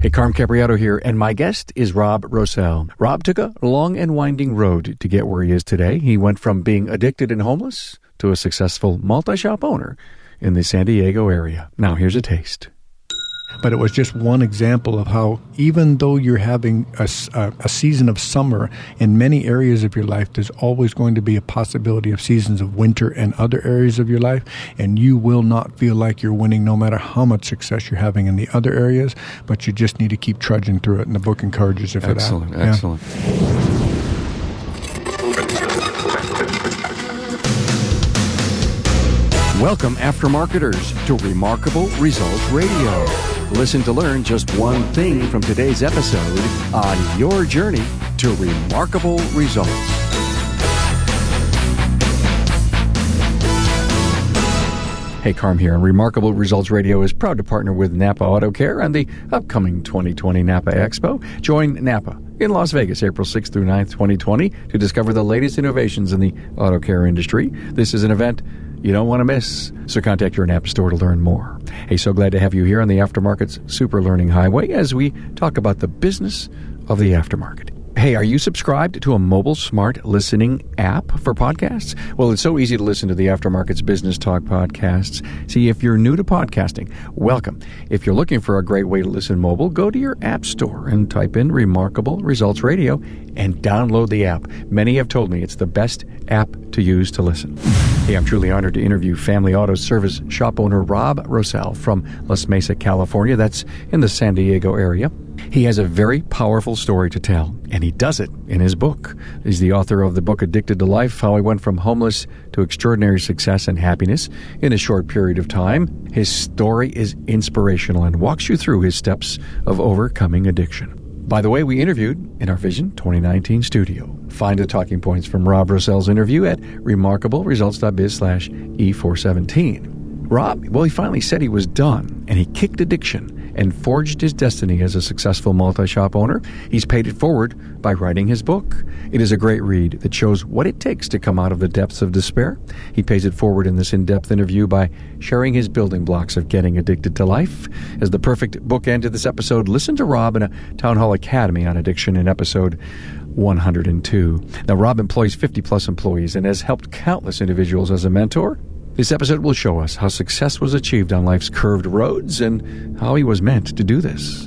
Hey, Carm Capriato here, and my guest is Rob Rowsell. Rob took a long and winding road to get where he is today. He went from being addicted and homeless to a successful multi-shop owner in the San Diego area. Now, here's a taste. But it was just one example of how, even though you're having a season of summer in many areas of your life, there's always going to be a possibility of seasons of winter and other areas of your life, and you will not feel like you're winning no matter how much success you're having in the other areas, but you just need to keep trudging through it, and the book encourages you for that. Excellent, excellent. Yeah. Welcome, aftermarketers, to Remarkable Results Radio. Listen to learn just one thing from today's episode on your journey to remarkable results. Hey, Carm here, and Remarkable Results Radio is proud to partner with Napa Auto Care on the upcoming 2020 Napa Expo. Join Napa in Las Vegas, April 6th through 9th, 2020, to discover the latest innovations in the auto care industry. This is an event you don't want to miss, so contact your Napa store to learn more. Hey, so glad to have you here on the Aftermarket's Super Learning Highway as we talk about the business of the aftermarket. Hey, are you subscribed to a mobile smart listening app for podcasts? Well, it's so easy to listen to the Aftermarket's Business Talk podcasts. See, if you're new to podcasting, welcome. If you're looking for a great way to listen mobile, go to your app store and type in Remarkable Results Radio and download the app. Many have told me it's the best app to use to listen. Hey, I'm truly honored to interview Family Auto Service shop owner Rob Rowsell from La Mesa, California. That's in the San Diego area. He has a very powerful story to tell, and he does it in his book. He's the author of the book Addicted to Life: How I Went from Homeless to Extraordinary Success and Happiness in a Short Period of Time. His story is inspirational and walks you through his steps of overcoming addiction. By the way, we interviewed in our Vision 2019 studio. Find the talking points from Rob Rowsell's interview at remarkableresults.biz/E417. Rob, well, he finally said he was done, and he kicked addiction and forged his destiny as a successful multi-shop owner. He's paid it forward by writing his book. It is a great read that shows what it takes to come out of the depths of despair. He pays it forward in this in-depth interview by sharing his building blocks of getting addicted to life. As the perfect bookend to this episode, listen to Rob in a Town Hall Academy on addiction in episode 102. Now, Rob employs 50-plus employees and has helped countless individuals as a mentor. This episode will show us how success was achieved on life's curved roads and how he was meant to do this.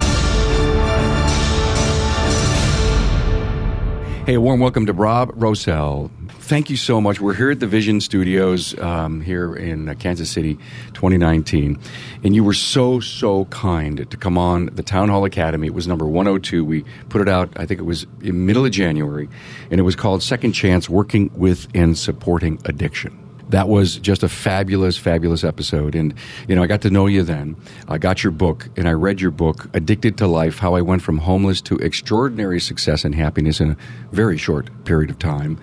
Hey, a warm welcome to Rob Rowsell. Thank you so much. We're here at the Vision Studios here in Kansas City, 2019. And you were so kind to come on the Town Hall Academy. It was number 102. We put it out, I think it was in the middle of January, and it was called Second Chance: Working With and Supporting Addiction. That was just a fabulous, fabulous episode. And, you know, I got to know you then. I got your book, and I read your book, Addicted to Life: How I Went from Homeless to Extraordinary Success and Happiness in a Very Short Period of Time.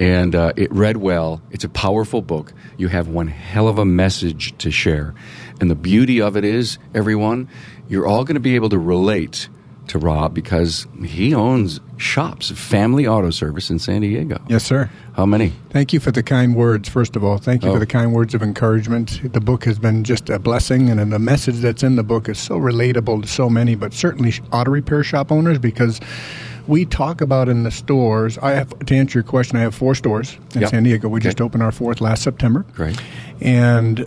And it read well. It's a powerful book. You have one hell of a message to share. And the beauty of it is, everyone, you're all going to be able to relate to Rob because he owns shops, Family Auto Service in San Diego. Yes, sir. How many? Thank you for the kind words, first of all. Thank you for the kind words of encouragement. The book has been just a blessing, and the message that's in the book is so relatable to so many, but certainly auto repair shop owners, because we talk about in the stores. I have to answer your question. I have four stores in San Diego. We just opened our fourth last September. Great. And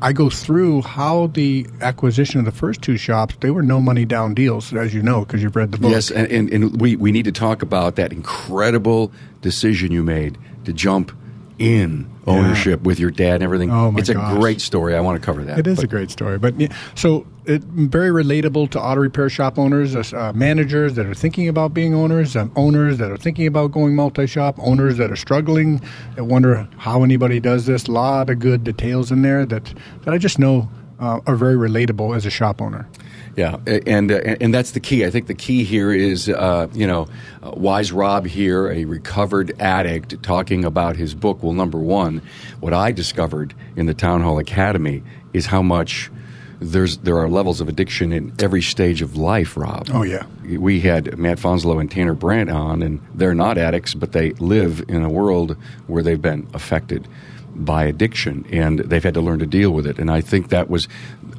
I go through how the acquisition of the first two shops, they were no money down deals, as you know, because you've read the book. Yes, and we need to talk about that incredible decision you made to jump in ownership with your dad and everything. Oh my gosh. A great story. I want to cover that. It is a great story. But so it's very relatable to auto repair shop owners, managers that are thinking about being owners, owners that are thinking about going multi-shop, owners that are struggling, that wonder how anybody does this. A lot of good details in there that I just know are very relatable as a shop owner. Yeah, and that's the key. I think the key here is, Wise Rob here, a recovered addict, talking about his book. Well, number one, what I discovered in the Town Hall Academy is how much there are levels of addiction in every stage of life, Rob. Oh, yeah. We had Matt Fonslow and Tanner Brandt on, and they're not addicts, but they live in a world where they've been affected by addiction, and they've had to learn to deal with it. And I think that was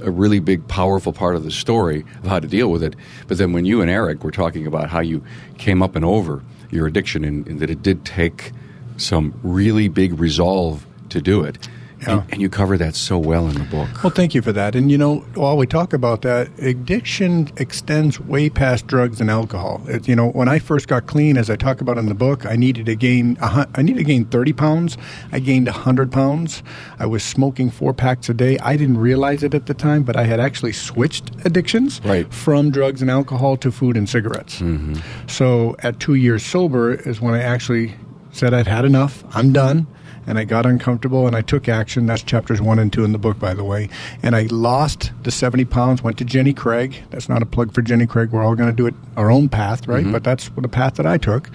a really big, powerful part of the story of how to deal with it. But then when you and Eric were talking about how you came up and over your addiction, and that it did take some really big resolve to do it. Yeah. And you cover that so well in the book. Well, thank you for that. And, you know, while we talk about that, addiction extends way past drugs and alcohol. It, you know, when I first got clean, as I talk about in the book, I needed to gain 30 pounds. I gained 100 pounds. I was smoking 4 packs a day. I didn't realize it at the time, but I had actually switched addictions from drugs and alcohol to food and cigarettes. Mm-hmm. So at 2 years sober is when I actually said, I've had enough. I'm done. And I got uncomfortable, and I took action. That's chapters 1 and 2 in the book, by the way. And I lost the 70 pounds, went to Jenny Craig. That's not a plug for Jenny Craig. We're all going to do it our own path, right? Mm-hmm. But that's the path that I took.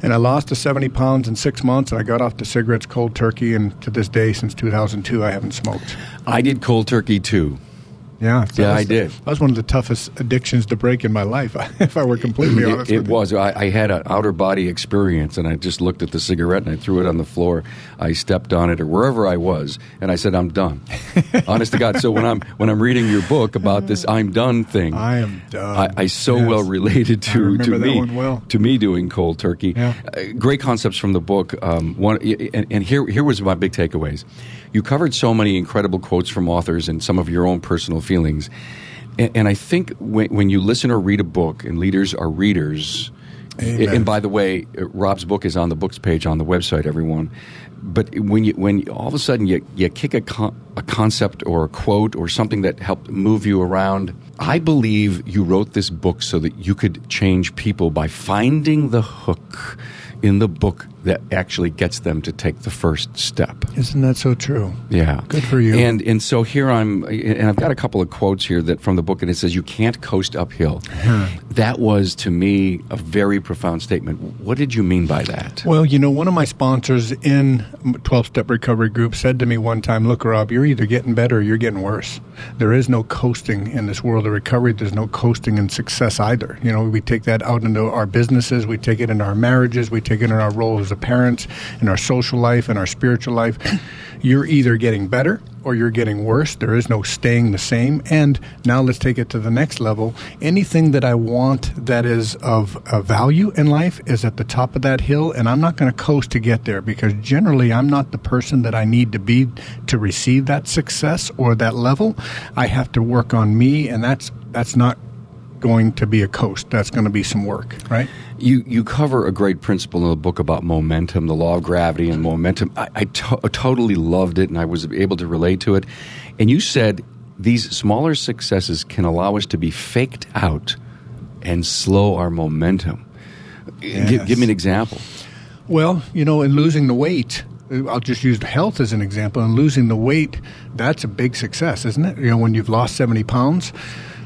And I lost the 70 pounds in 6 months, and I got off the cigarettes cold turkey. And to this day, since 2002, I haven't smoked. I did cold turkey, too. Yeah, I did. That was one of the toughest addictions to break in my life, if I were completely honest with you. It was. I had an outer body experience, and I just looked at the cigarette, and I threw it on the floor. I stepped on it, or wherever I was, and I said, I'm done. Honest to God. So when I'm reading your book about this I'm done thing, I am done. I well related to me doing cold turkey. Yeah. Great concepts from the book. Here was my big takeaways. You covered so many incredible quotes from authors and some of your own personal feelings. And I think when you listen or read a book, and leaders are readers, and by the way, Rob's book is on the books page on the website, everyone. But when you, all of a sudden you kick a concept or a quote or something that helped move you around, I believe you wrote this book so that you could change people by finding the hook in the book that actually gets them to take the first step. Isn't that so true? Yeah. Good for you. And so here and I've got a couple of quotes here that from the book, and it says, you can't coast uphill. Uh-huh. That was, to me, a very profound statement. What did you mean by that? Well, you know, one of my sponsors in 12-Step Recovery Group said to me one time, look, Rob, you're either getting better or you're getting worse. There is no coasting in this world of recovery. There's no coasting in success either. You know, we take that out into our businesses. We take it in our marriages. We take it in our roles as parents, in our social life, in our spiritual life. You're either getting better or you're getting worse. There is no staying the same. And now let's take it to the next level. Anything that I want that is of value in life is at the top of that hill, and I'm not going to coast to get there, because generally I'm not the person that I need to be to receive that success or that level. I have to work on me, and that's not going to be a coast. That's going to be some work, right? You cover a great principle in the book about momentum, the law of gravity and momentum. I totally loved it, and I was able to relate to it. And you said these smaller successes can allow us to be faked out and slow our momentum. Yes. Give me an example. Well, you know, in losing the weight, I'll just use health as an example. In losing the weight, that's a big success, isn't it? You know, when you've lost 70 pounds.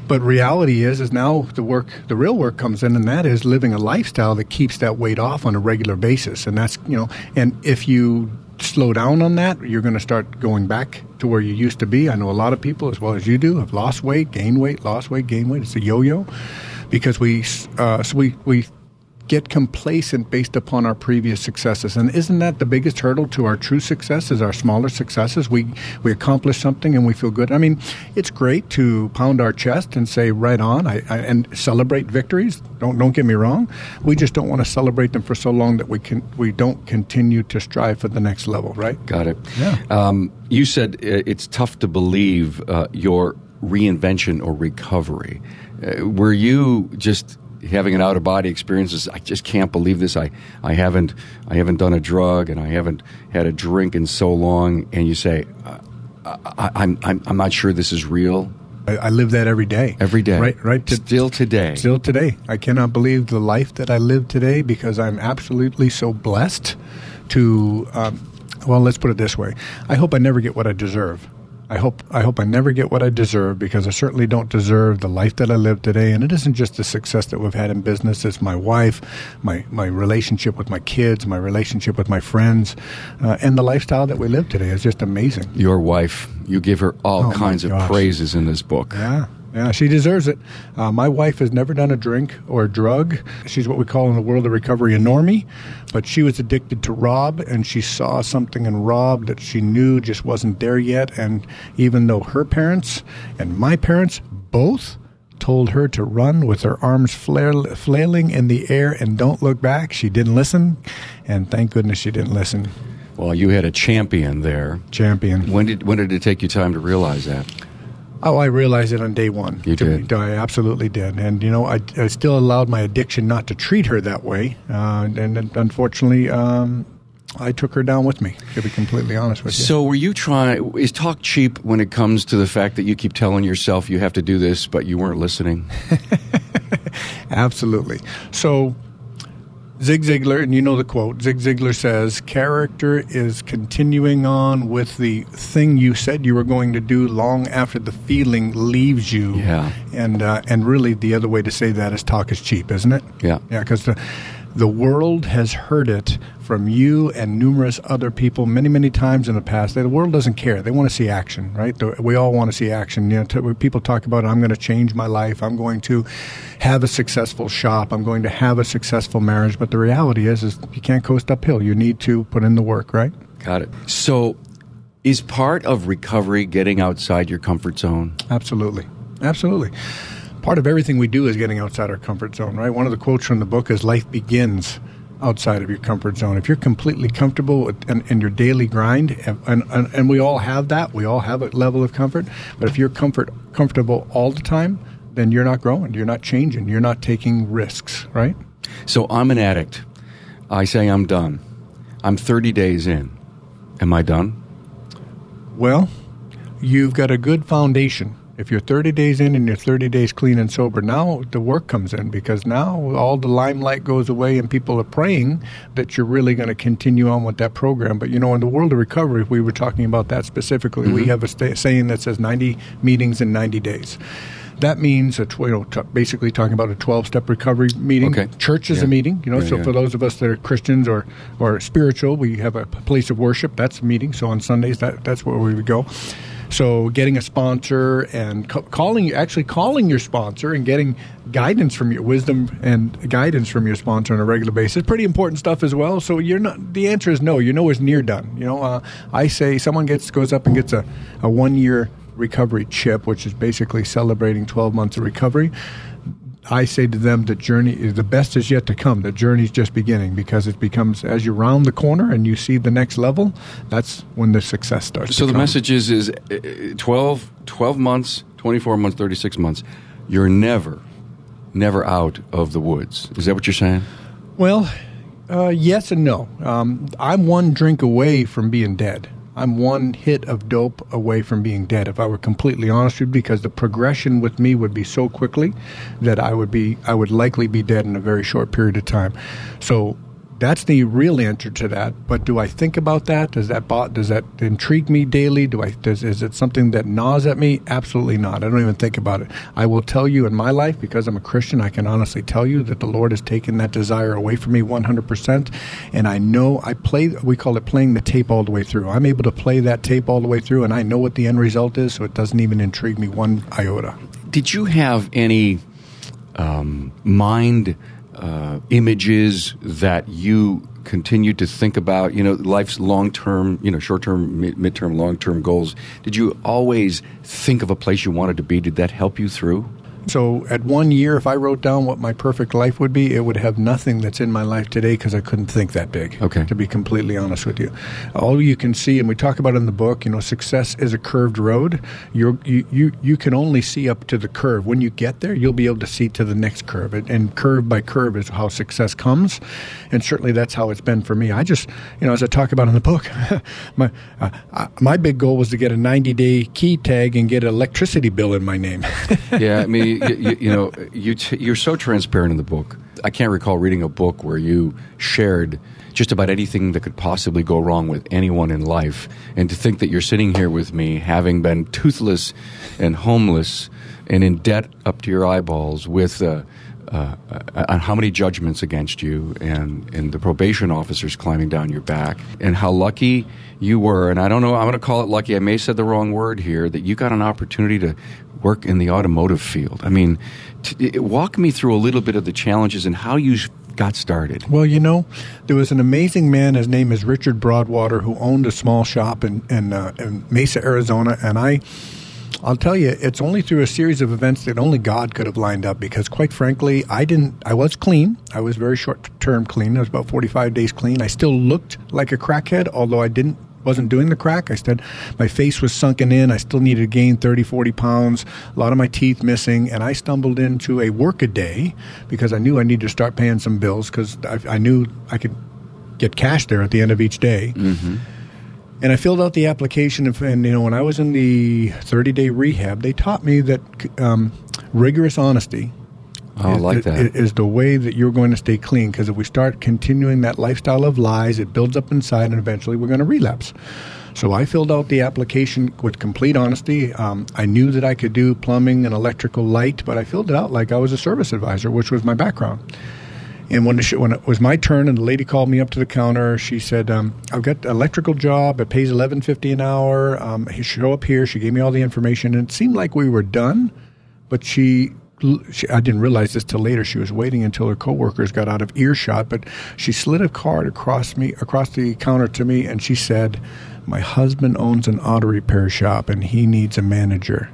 But reality is now the real work comes in, and that is living a lifestyle that keeps that weight off on a regular basis. And that's, you know, and if you slow down on that, you're going to start going back to where you used to be. I know a lot of people, as well as you do, have lost weight, gained weight, lost weight, gained weight. It's a yo-yo, because we get complacent based upon our previous successes. And isn't that the biggest hurdle to our true success, is our smaller successes? We accomplish something and we feel good. I mean, it's great to pound our chest and say, right on, and celebrate victories. Don't get me wrong. We just don't want to celebrate them for so long that we don't continue to strive for the next level, right? Got it. Yeah. You said it's tough to believe your reinvention or recovery. Were you just having an out-of-body experience is, I just can't believe this. I haven't done a drug, and I haven't had a drink in so long. And you say, I'm not sure this is real. I live that every day. Every day. Right. Still today. I cannot believe the life that I live today, because I'm absolutely so blessed to, well, let's put it this way. I hope I never get what I deserve. I hope I never get what I deserve, because I certainly don't deserve the life that I live today. And it isn't just the success that we've had in business. It's my wife, my relationship with my kids, my relationship with my friends, and the lifestyle that we live today is just amazing. Your wife, you give her all kinds of praises in this book. Yeah. Yeah, she deserves it. My wife has never done a drink or a drug. She's what we call in the world of recovery a normie, but she was addicted to Rob, and she saw something in Rob that she knew just wasn't there yet. And even though her parents and my parents both told her to run with her arms flailing in the air and don't look back, she didn't listen, and thank goodness she didn't listen. Well, you had a champion there. Champion. When did it take you time to realize that? Oh, I realized it on day one. You did? I absolutely did. And, you know, I still allowed my addiction not to treat her that way. And unfortunately, I took her down with me, to be completely honest with you. So were you trying... Is talk cheap when it comes to the fact that you keep telling yourself you have to do this, but you weren't listening? Absolutely. So... Zig Ziglar, and you know the quote, Zig Ziglar says, character is continuing on with the thing you said you were going to do long after the feeling leaves you. Yeah. And really the other way to say that is talk is cheap, isn't it? Yeah. Yeah, because the world has heard it from you and numerous other people many, many times in the past. The world doesn't care. They want to see action, right? We all want to see action. You know, people talk about, I'm going to change my life. I'm going to have a successful shop. I'm going to have a successful marriage. But the reality is you can't coast uphill. You need to put in the work, right? Got it. So is part of recovery getting outside your comfort zone? Absolutely. Absolutely. Part of everything we do is getting outside our comfort zone, right? One of the quotes from the book is, life begins outside of your comfort zone. If you're completely comfortable in your daily grind, and we all have that, we all have a level of comfort, but if you're comfortable all the time, then you're not growing, you're not changing, you're not taking risks, right? So I'm an addict. I say I'm done. I'm 30 days in. Am I done? Well, you've got a good foundation. If you're 30 days in and you're 30 days clean and sober, now the work comes in, because now all the limelight goes away and people are praying that you're really going to continue on with that program. But, you know, in the world of recovery, we were talking about that specifically. Mm-hmm. We have a saying that says 90 meetings in 90 days. That means, basically talking about a 12-step recovery meeting. Okay. Church is a meeting. For those of us that are Christians or spiritual, we have a place of worship. That's a meeting. So on Sundays, that's where we would go. So getting a sponsor and calling your sponsor and getting wisdom and guidance from your sponsor on a regular basis, pretty important stuff as well. So the answer is no. You're nowhere near done. You know, I say someone goes up and gets a 1-year recovery chip, which is basically celebrating 12 months of recovery. I say to them, the best is yet to come. The journey's just beginning, because it becomes, as you round the corner and you see the next level, that's when the success starts. So the message is 12 months, 24 months, 36 months. You're never out of the woods. Is that what you're saying? Well, yes and no. I'm one drink away from being dead. I'm one hit of dope away from being dead, if I were completely honest with you, because the progression with me would be so quickly that I would likely be dead in a very short period of time. So that's the real answer to that. But do I think about that? Does that intrigue me daily? Is it something that gnaws at me? Absolutely not. I don't even think about it. I will tell you, in my life, because I'm a Christian, I can honestly tell you that the Lord has taken that desire away from me 100%. And I know we call it playing the tape all the way through. I'm able to play that tape all the way through, and I know what the end result is, so it doesn't even intrigue me one iota. Did you have any images that you continue to think about, life's long-term, short-term, mid-term, long-term goals? Did you always think of a place you wanted to be? Did that help you through? So at 1 year, if I wrote down what my perfect life would be, it would have nothing that's in my life today, because I couldn't think that big, okay, to be completely honest with you. All you can see, and we talk about in the book, success is a curved road. You can only see up to the curve. When you get there, you'll be able to see to the next curve. And curve by curve is how success comes. And certainly that's how it's been for me. I just, as I talk about in the book, my big goal was to get a 90-day key tag and get an electricity bill in my name. Yeah, I mean, you're so transparent in the book. I can't recall reading a book where you shared just about anything that could possibly go wrong with anyone in life. And to think that you're sitting here with me, having been toothless and homeless and in debt up to your eyeballs with on how many judgments against you and the probation officers climbing down your back and how lucky you were. And I don't know, I'm going to call it lucky. I may have said the wrong word here, that you got an opportunity to work in the automotive field. I mean, walk me through a little bit of the challenges and how you got started. Well, you know, there was an amazing man. His name is Richard Broadwater, who owned a small shop in Mesa, Arizona. And I'll tell you, it's only through a series of events that only God could have lined up, because quite frankly, I was clean. I was very short-term clean. I was about 45 days clean. I still looked like a crackhead, although I wasn't doing the crack. I said my face was sunken in. I still needed to gain 30, 40 pounds, a lot of my teeth missing, and I stumbled into a work-a-day because I knew I needed to start paying some bills because I knew I could get cash there at the end of each day. Mm-hmm. And I filled out the application, and you know, when I was in the 30-day rehab, they taught me that rigorous honesty is the way that you're going to stay clean. Because if we start continuing that lifestyle of lies, it builds up inside, and eventually we're going to relapse. So I filled out the application with complete honesty. I knew that I could do plumbing and electrical light, but I filled it out like I was a service advisor, which was my background. And when it was my turn and the lady called me up to the counter, she said, I've got an electrical job. It pays $11.50 an hour. Show up here. She gave me all the information. And it seemed like we were done, but I didn't realize this till later. She was waiting until her coworkers got out of earshot, but she slid a card across the counter to me, and she said, my husband owns an auto repair shop, and he needs a manager.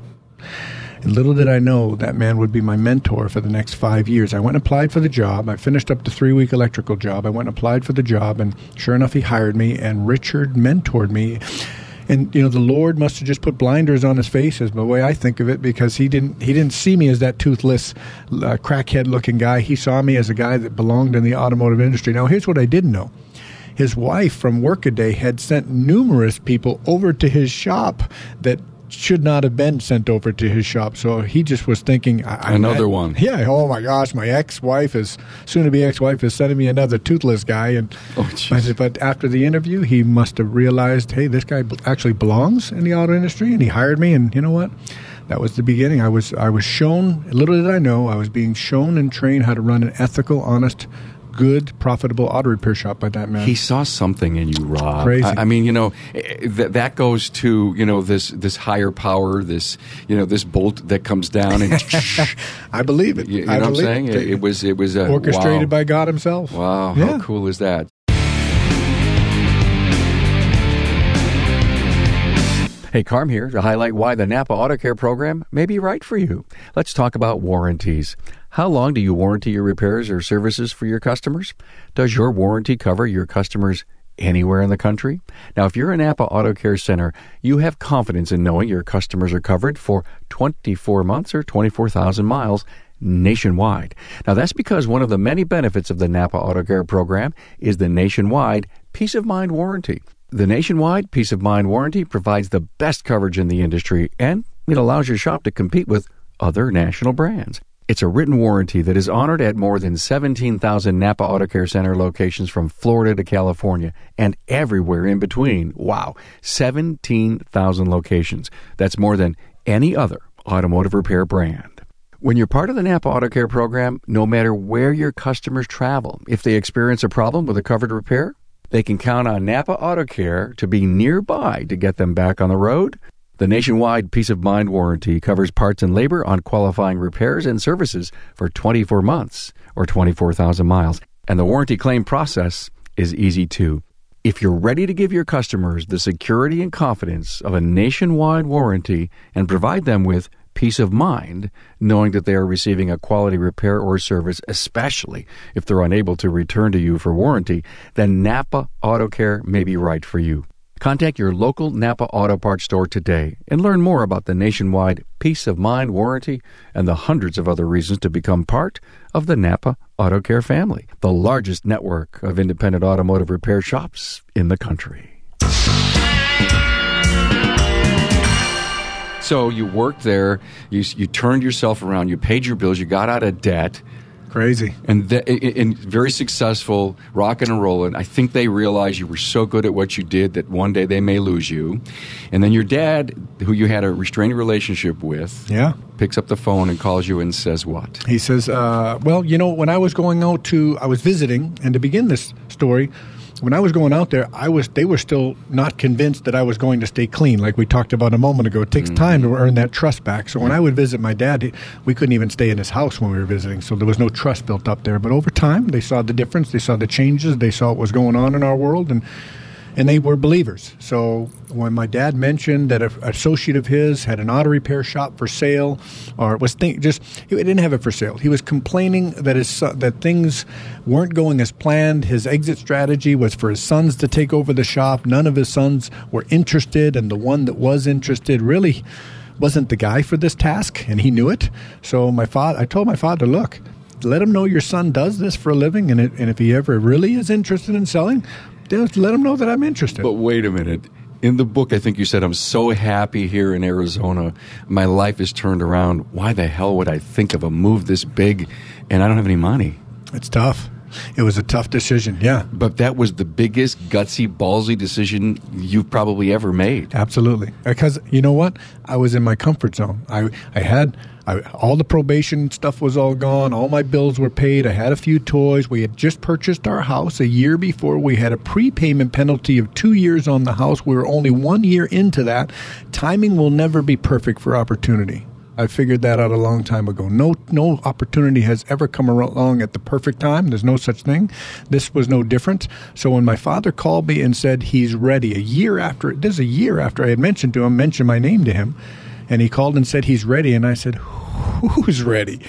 Little did I know that man would be my mentor for the next 5 years. I went and applied for the job. I finished up the 3-week electrical job. I went and applied for the job, and sure enough, he hired me, and Richard mentored me. And, you know, the Lord must have just put blinders on his face is the way I think of it, because he didn't see me as that toothless, crackhead-looking guy. He saw me as a guy that belonged in the automotive industry. Now, here's what I didn't know. His wife from Workaday had sent numerous people over to his shop that should not have been sent over to his shop. So he just was thinking, another one. Yeah. Oh my gosh, my ex-wife is soon to be ex-wife is sending me another toothless guy. And but after the interview, he must have realized, hey, this guy actually belongs in the auto industry, and he hired me. And you know what? That was the beginning. I was shown. Little did I know, I was being shown and trained how to run an ethical, honest, good, profitable auto repair shop by that man. He saw something in you, Rob. Crazy. I mean, you know, that goes to, you know, this higher power, this, you know, this bolt that comes down and I believe it. You know what I'm saying? It was orchestrated by God himself. Wow, yeah. How cool is that? Hey, Carm here to highlight why the Napa Auto Care program may be right for you. Let's talk about warranties. How long do you warranty your repairs or services for your customers? Does your warranty cover your customers anywhere in the country? Now, if you're a Napa Auto Care Center, you have confidence in knowing your customers are covered for 24 months or 24,000 miles nationwide. Now, that's because one of the many benefits of the Napa Auto Care program is the nationwide peace of mind warranty. The nationwide peace of mind warranty provides the best coverage in the industry, and it allows your shop to compete with other national brands. It's a written warranty that is honored at more than 17,000 Napa Auto Care Center locations from Florida to California and everywhere in between. Wow, 17,000 locations. That's more than any other automotive repair brand. When you're part of the Napa Auto Care program, no matter where your customers travel, if they experience a problem with a covered repair, they can count on Napa Auto Care to be nearby to get them back on the road. The nationwide peace of mind warranty covers parts and labor on qualifying repairs and services for 24 months or 24,000 miles. And the warranty claim process is easy too. If you're ready to give your customers the security and confidence of a nationwide warranty and provide them with peace of mind, knowing that they are receiving a quality repair or service, especially if they're unable to return to you for warranty, then Napa Auto Care may be right for you. Contact your local Napa Auto Parts store today and learn more about the nationwide peace of mind warranty and the hundreds of other reasons to become part of the Napa Auto Care family, the largest network of independent automotive repair shops in the country. So you worked there, you turned yourself around, you paid your bills, you got out of debt. Crazy. And very successful, rocking and rolling. I think they realized you were so good at what you did that one day they may lose you. And then your dad, who you had a restraining relationship with, picks up the phone and calls you and says what? He says, well, you know, when I was going out to, I was visiting, and to begin this story, when I was going out there, they were still not convinced that I was going to stay clean, like we talked about a moment ago. It takes time to earn that trust back. So when I would visit my dad, we couldn't even stay in his house when we were visiting, so there was no trust built up there. But over time, they saw the difference. They saw the changes. They saw what was going on in our world, and they were believers. So when my dad mentioned that an associate of his had an auto repair shop for sale, or he didn't have it for sale. He was complaining that that things weren't going as planned. His exit strategy was for his sons to take over the shop. None of his sons were interested, and the one that was interested really wasn't the guy for this task, and he knew it. So I told my father, look, let him know your son does this for a living, and if he ever really is interested in selling, just let them know that I'm interested. But wait a minute. In the book, I think you said, I'm so happy here in Arizona. My life is turned around. Why the hell would I think of a move this big? And I don't have any money. It's tough. It was a tough decision, yeah. But that was the biggest, gutsy, ballsy decision you've probably ever made. Absolutely. Because you know what? I was in my comfort zone. All the probation stuff was all gone. All my bills were paid. I had a few toys. We had just purchased our house a year before. We had a prepayment penalty of 2 years on the house. We were only 1 year into that. Timing will never be perfect for opportunity. I figured that out a long time ago. No opportunity has ever come along at the perfect time. There's no such thing. This was no different. So when my father called me and said he's ready, a year after I had mentioned my name to him, and he called and said he's ready, and I said, who's ready?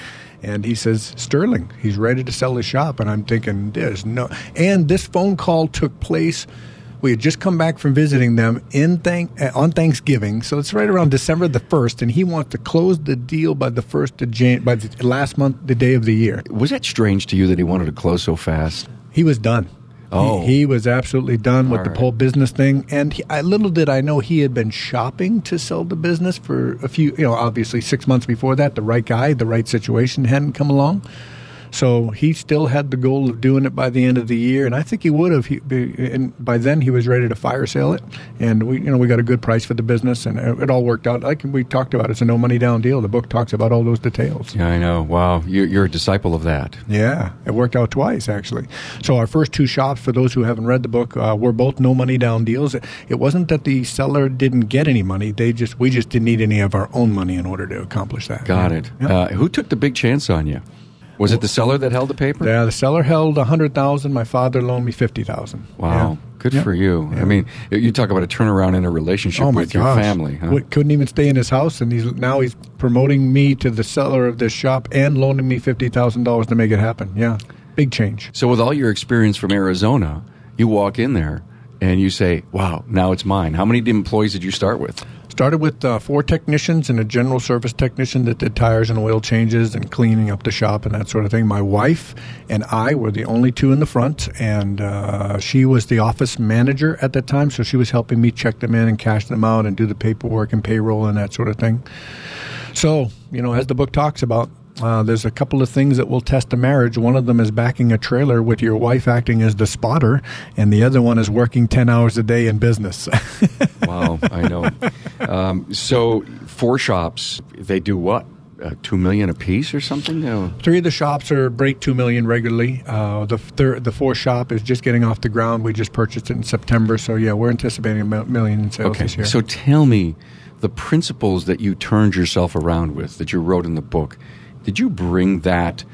And he says, Sterling, he's ready to sell his shop. And I'm thinking, there's no... And this phone call took place... We had just come back from visiting them on Thanksgiving, so it's right around December the 1st, and he wants to close the deal by the by the last month, the day of the year. Was that strange to you that he wanted to close so fast? He was done. Oh. He was absolutely done with the whole business thing, and little did I know he had been shopping to sell the business for a few, obviously 6 months before that. The right guy, the right situation hadn't come along. So he still had the goal of doing it by the end of the year, and I think he would have. And by then he was ready to fire sale it, and we got a good price for the business, and it all worked out. Like we talked about, it's a no money down deal. The book talks about all those details. Yeah, I know. Wow, you're a disciple of that. Yeah, it worked out twice actually. So our first two shops, for those who haven't read the book, were both no money down deals. It wasn't that the seller didn't get any money; we just didn't need any of our own money in order to accomplish that. Got it. Yeah. Who took the big chance on you? Was it the seller that held the paper? Yeah, the seller held $100,000. My father loaned me $50,000. Wow. Yeah. Good for you. Yeah. I mean, you talk about a turnaround in a relationship with your family. Huh? Couldn't even stay in his house, and he's promoting me to the seller of this shop and loaning me $50,000 to make it happen. Yeah, big change. So with all your experience from Arizona, you walk in there, and you say, wow, now it's mine. How many employees did you start with? Started with 4 technicians and a general service technician that did tires and oil changes and cleaning up the shop and that sort of thing. My wife and I were the only two in the front, and she was the office manager at that time, so she was helping me check them in and cash them out and do the paperwork and payroll and that sort of thing. So, as the book talks about, there's a couple of things that will test a marriage. One of them is backing a trailer with your wife acting as the spotter, and the other one is working 10 hours a day in business. Wow, I know. So 4 shops, they do what? $2 million a piece or something? No. 3 of the shops break $2 million regularly. The 4th shop is just getting off the ground. We just purchased it in September, so yeah, we're anticipating $1 million in sales this year. So tell me, the principles that you turned yourself around with, that you wrote in the book, did you bring that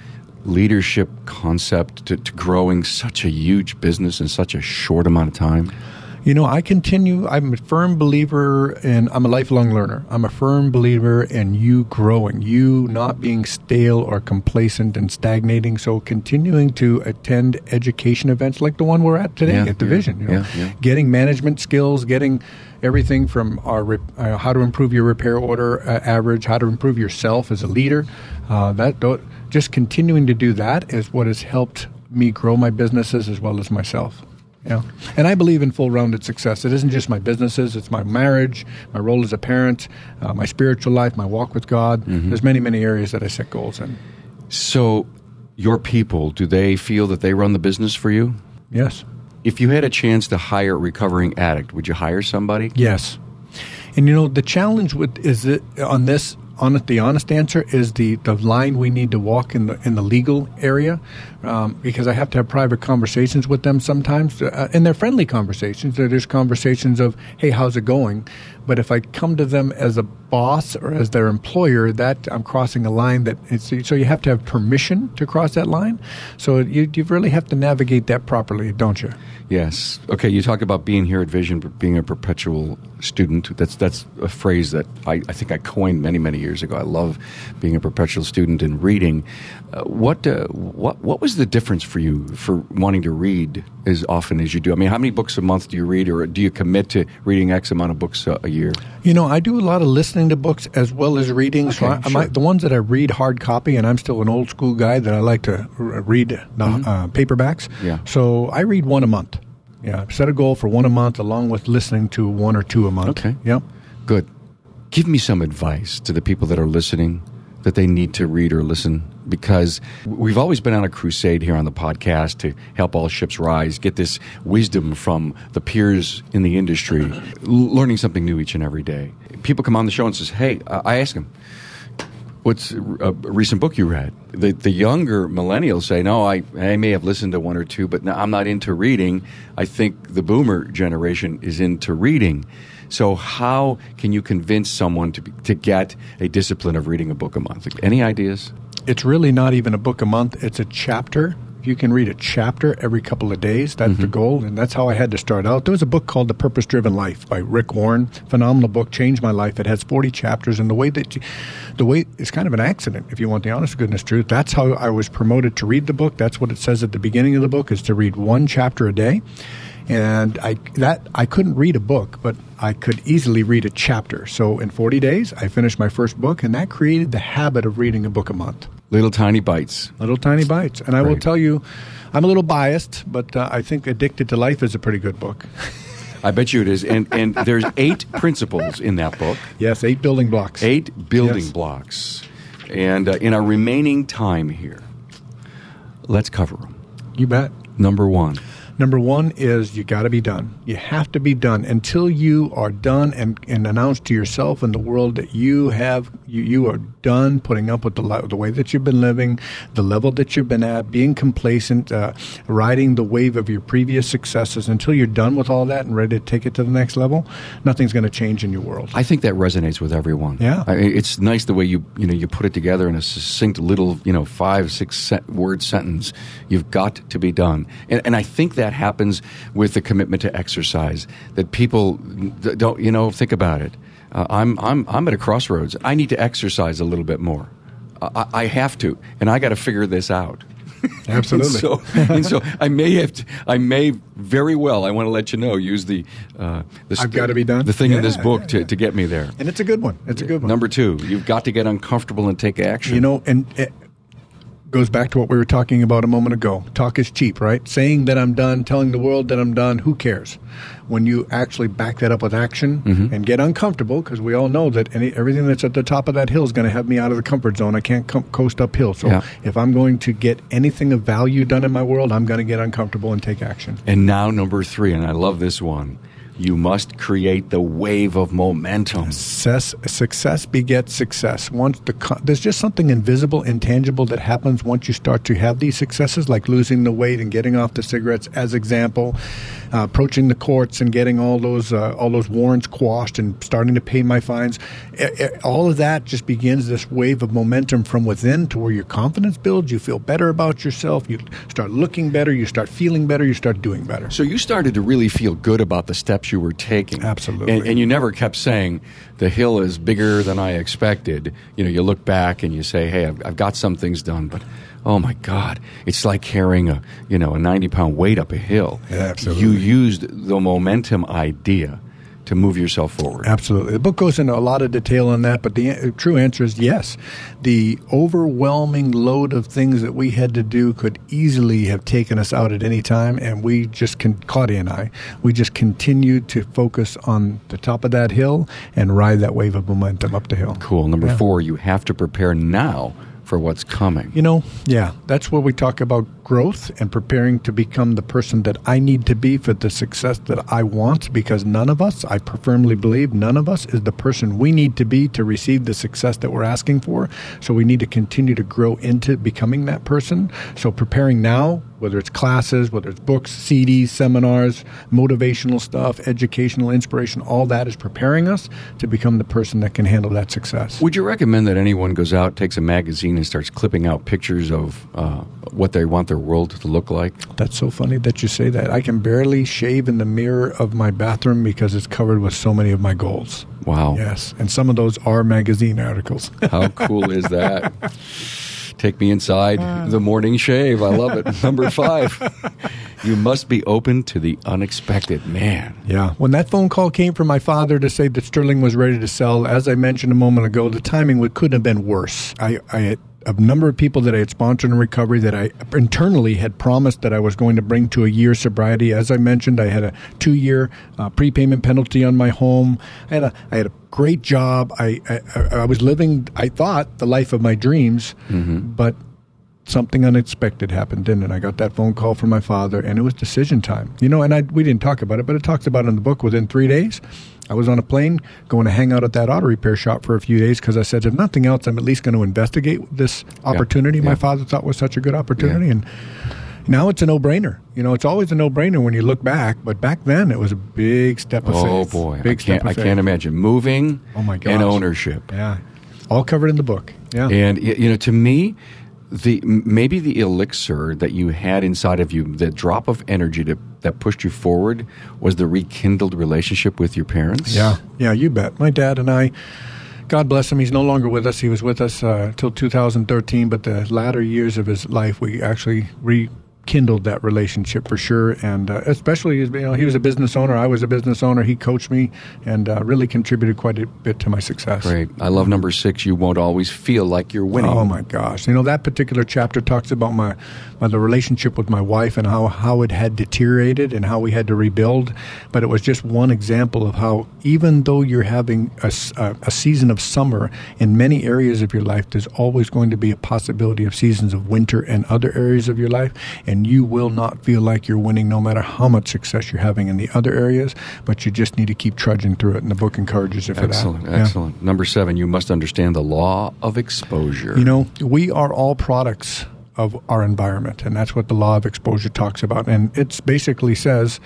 leadership concept to growing such a huge business in such a short amount of time? I'm a firm believer, and I'm a lifelong learner. I'm a firm believer in you growing, you not being stale or complacent and stagnating. So continuing to attend education events like the one we're at today at the Vision. Getting management skills, getting everything from how to improve your repair order average, how to improve yourself as a leader. Just continuing to do that is what has helped me grow my businesses as well as myself. Yeah, and I believe in full-rounded success. It isn't just my businesses; it's my marriage, my role as a parent, my spiritual life, my walk with God. Mm-hmm. There's many, many areas that I set goals in. So your people, do they feel that they run the business for you? Yes. If you had a chance to hire a recovering addict, would you hire somebody? Yes. And, you know, the challenge with is that on this, on the honest answer is the line we need to walk in the legal area, because I have to have private conversations with them sometimes, and they're friendly conversations. They're just conversations of, hey, how's it going? But if I come to them as a boss or as their employer, that I'm crossing a line that it's, so you have to have permission to cross that line. So you really have to navigate that properly, don't you? Yes. Okay. You talk about being here at Vision, being a perpetual student. That's a phrase that I think I coined many years ago. I love being a perpetual student and reading. What was the difference for you for wanting to read as often as you do? I mean, how many books a month do you read, or do you commit to reading X amount of books a year? You know, I do a lot of listening to books as well as reading. Okay, so the ones that I read hard copy, and I'm still an old school guy that I like to read the paperbacks. Yeah. So I read one a month. Yeah, set a goal for one a month, along with listening to one or two a month. Okay. Yep. Good. Give me some advice to the people that are listening that they need to read or listen, because we've always been on a crusade here on the podcast to help all ships rise, get this wisdom from the peers in the industry, learning something new each and every day. People come on the show and says, hey, I ask them, what's a recent book you read? The younger millennials say, no, I may have listened to one or two, but no, I'm not into reading. I think the boomer generation is into reading. So how can you convince someone to get a discipline of reading a book a month? Any ideas? It's really not even a book a month. It's a chapter. You can read a chapter every couple of days. That's the goal, and that's how I had to start out. There was a book called The Purpose Driven Life by Rick Warren. Phenomenal book, changed my life. It has 40 chapters, and the way it's kind of an accident, if you want the honest goodness truth. That's how I was promoted to read the book. That's what it says at the beginning of the book, is to read one chapter a day. And I couldn't read a book, but I could easily read a chapter. So in 40 days, I finished my first book, and that created the habit of reading a book a month. Little tiny bites. Little tiny bites. And I will tell you, I'm a little biased, but I think Addicted to Life is a pretty good book. I bet you it is. And there's 8 principles in that book. Yes, 8 building blocks. 8 building blocks. And in our remaining time here, let's cover them. You bet. Number one is you got to be done. You have to be done until you are done and announce to yourself and the world that you are done putting up with the way that you've been living, the level that you've been at, being complacent, riding the wave of your previous successes. Until you're done with all that and ready to take it to the next level, nothing's going to change in your world. I think that resonates with everyone. Yeah, it's nice the way you put it together in a succinct little 5-6 word sentence. You've got to be done, and I think that happens with the commitment to exercise, that people don't think about it. I'm at a crossroads. I need to exercise a little bit more. I have to, and I got to figure this out. Absolutely. and so I may very well, I want to let you know, use the I've got to be done, the thing in this book to get me there. And it's a good one. It's a good one. Number 2, you've got to get uncomfortable and take action. You know, and goes back to what we were talking about a moment ago. Talk is cheap, right? Saying that I'm done, telling the world that I'm done, who cares? When you actually back that up with action and get uncomfortable, because we all know that everything that's at the top of that hill is going to have me out of the comfort zone. I can't coast uphill. So if I'm going to get anything of value done in my world, I'm going to get uncomfortable and take action. And now number 3, and I love this one. You must create the wave of momentum. Success begets success. Once there's just something invisible, intangible that happens once you start to have these successes, like losing the weight and getting off the cigarettes, as example, approaching the courts and getting all those warrants quashed and starting to pay my fines. All of that just begins this wave of momentum from within, to where your confidence builds, you feel better about yourself, you start looking better, you start feeling better, you start doing better. So you started to really feel good about the steps you were taking. Absolutely. And you never kept saying, the hill is bigger than I expected. You look back and you say, hey, I've got some things done, but oh my God, it's like carrying a 90-pound weight up a hill. Yeah, absolutely. You used the momentum idea to move yourself forward. Absolutely. The book goes into a lot of detail on that, but the true answer is yes. The overwhelming load of things that we had to do could easily have taken us out at any time, and we just, Claudia and I, we just continued to focus on the top of that hill and ride that wave of momentum up the hill. Cool. Number 4, you have to prepare now for what's coming. You know, yeah, that's where we talk about growth and preparing to become the person that I need to be for the success that I want, because none of us, I firmly believe, none of us is the person we need to be to receive the success that we're asking for. So we need to continue to grow into becoming that person. So preparing now, whether it's classes, whether it's books, CDs, seminars, motivational stuff, educational, inspiration, all that is preparing us to become the person that can handle that success. Would you recommend that anyone goes out, takes a magazine, and starts clipping out pictures of what they want their world to look like? That's so funny that you say that. I can barely shave in the mirror of my bathroom because it's covered with so many of my goals. Wow. Yes, and some of those are magazine articles. How cool is that? Take me inside the morning shave. I love it. Number 5, you must be open to the unexpected, man. Yeah. When that phone call came from my father to say that Sterling was ready to sell, as I mentioned a moment ago, the timing couldn't have been worse. I had a number of people that I had sponsored in recovery that I internally had promised that I was going to bring to a year's sobriety. As I mentioned, I had a 2-year prepayment penalty on my home. I had a great job. I was living, I thought, the life of my dreams, but something unexpected happened, didn't it? I got that phone call from my father, and it was decision time. You know, and we didn't talk about it, but it talks about it in the book. Within 3 days, I was on a plane going to hang out at that auto repair shop for a few days because I said, if nothing else, I'm at least going to investigate this opportunity my father thought was such a good opportunity. Yeah. And now it's a no-brainer. You know, it's always a no-brainer when you look back, but back then it was a big step of faith. Oh, boy. I can't imagine. Moving and ownership. Yeah. All covered in the book. Yeah. And, you know, to me, maybe the elixir that you had inside of you, the drop of energy that pushed you forward, was the rekindled relationship with your parents? Yeah. Yeah, you bet. My dad and I, God bless him, he's no longer with us. He was with us till 2013, but the latter years of his life, we actually rekindled that relationship for sure. And especially, you know, he was a business owner. I was a business owner. He coached me and really contributed quite a bit to my success. Great. I love number 6. You won't always feel like you're winning. Oh, my gosh. You know, that particular chapter talks about the relationship with my wife and how it had deteriorated and how we had to rebuild. But it was just one example of how, even though you're having a season of summer in many areas of your life, there's always going to be a possibility of seasons of winter and other areas of your life. And you will not feel like you're winning no matter how much success you're having in the other areas, but you just need to keep trudging through it, and the book encourages you for that. Excellent, excellent. Yeah. Number 7, you must understand the law of exposure. You know, we are all products of our environment, and that's what the law of exposure talks about. And it basically says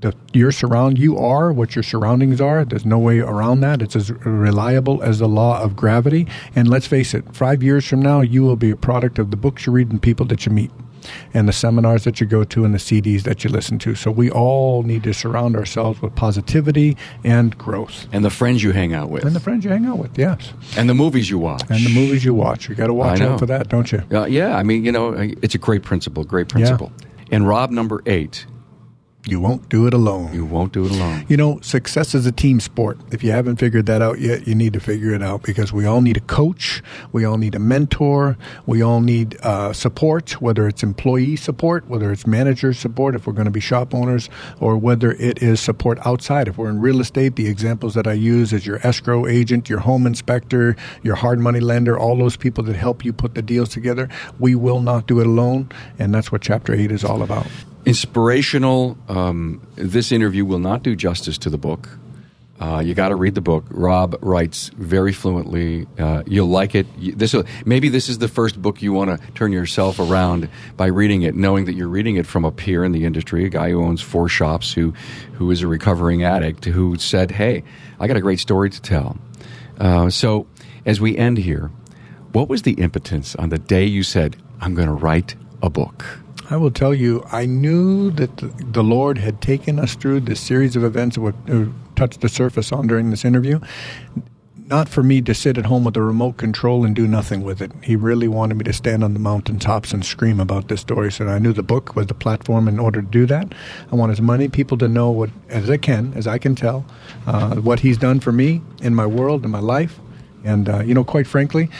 that you are what your surroundings are. There's no way around that. It's as reliable as the law of gravity. And let's face it, 5 years from now, you will be a product of the books you read and people that you meet, and the seminars that you go to and the CDs that you listen to. So we all need to surround ourselves with positivity and growth. And the friends you hang out with. Yes. And the movies you watch. You got to watch out for that, don't you? Yeah. I mean, you know, it's a great principle, Yeah. And Rob, number 8. You won't do it alone. You know, success is a team sport. If you haven't figured that out yet, you need to figure it out, because we all need a coach. We all need a mentor. We all need support, whether it's employee support, whether it's manager support, if we're going to be shop owners, or whether it is support outside. If we're in real estate, the examples that I use is your escrow agent, your home inspector, your hard money lender, all those people that help you put the deals together. We will not do it alone, and that's what Chapter 8 is all about. Inspirational. This interview will not do justice to the book. You got to read the book. Rob writes very fluently. You'll like it. Maybe this is the first book you want to turn yourself around by reading it, knowing that you're reading it from a peer in the industry, a guy who owns 4 shops, who is a recovering addict, who said, hey, I got a great story to tell. So as we end here, what was the impetus on the day you said, I'm going to write a book? I will tell you, I knew that the Lord had taken us through this series of events that would touch the surface on during this interview. Not for me to sit at home with a remote control and do nothing with it. He really wanted me to stand on the mountaintops and scream about this story. So I knew the book was the platform in order to do that. I want as many people to know as I can tell, what he's done for me in my world, in my life. And, you know, quite frankly,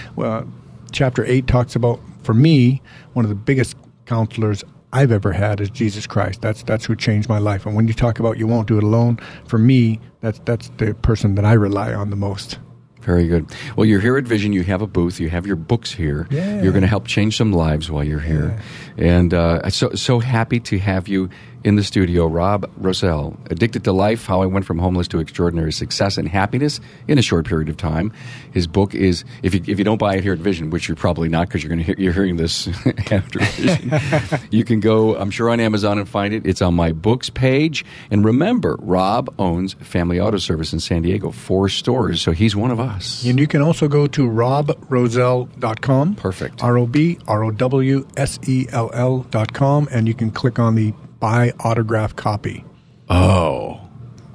Chapter 8 talks about, for me, one of the biggest counselors I've ever had is Jesus Christ. That's who changed my life. And when you talk about you won't do it alone, for me, that's the person that I rely on the most. Very good. Well, you're here at Vision. You have a booth. You have your books here. Yeah. You're going to help change some lives while you're here. Yeah. And so happy to have you in the studio, Rob Rowsell. Addicted to Life: How I Went from Homeless to Extraordinary Success and Happiness in a Short Period of Time. His book is, if you don't buy it here at Vision, which you're probably not because you're hearing this after Vision, you can go, I'm sure, on Amazon and find it. It's on my books page. And remember, Rob owns Family Auto Service in San Diego, 4 stores, so he's one of us. And you can also go to RobRowsell.com. Perfect. RobRowsell.com, and you can click on the Buy Autograph Copy. Oh,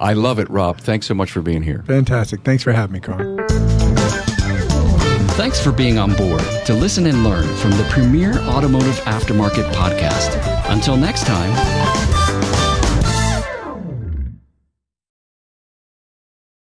I love it, Rob. Thanks so much for being here. Fantastic. Thanks for having me, Carm. Thanks for being on board to listen and learn from the premier automotive aftermarket podcast. Until next time.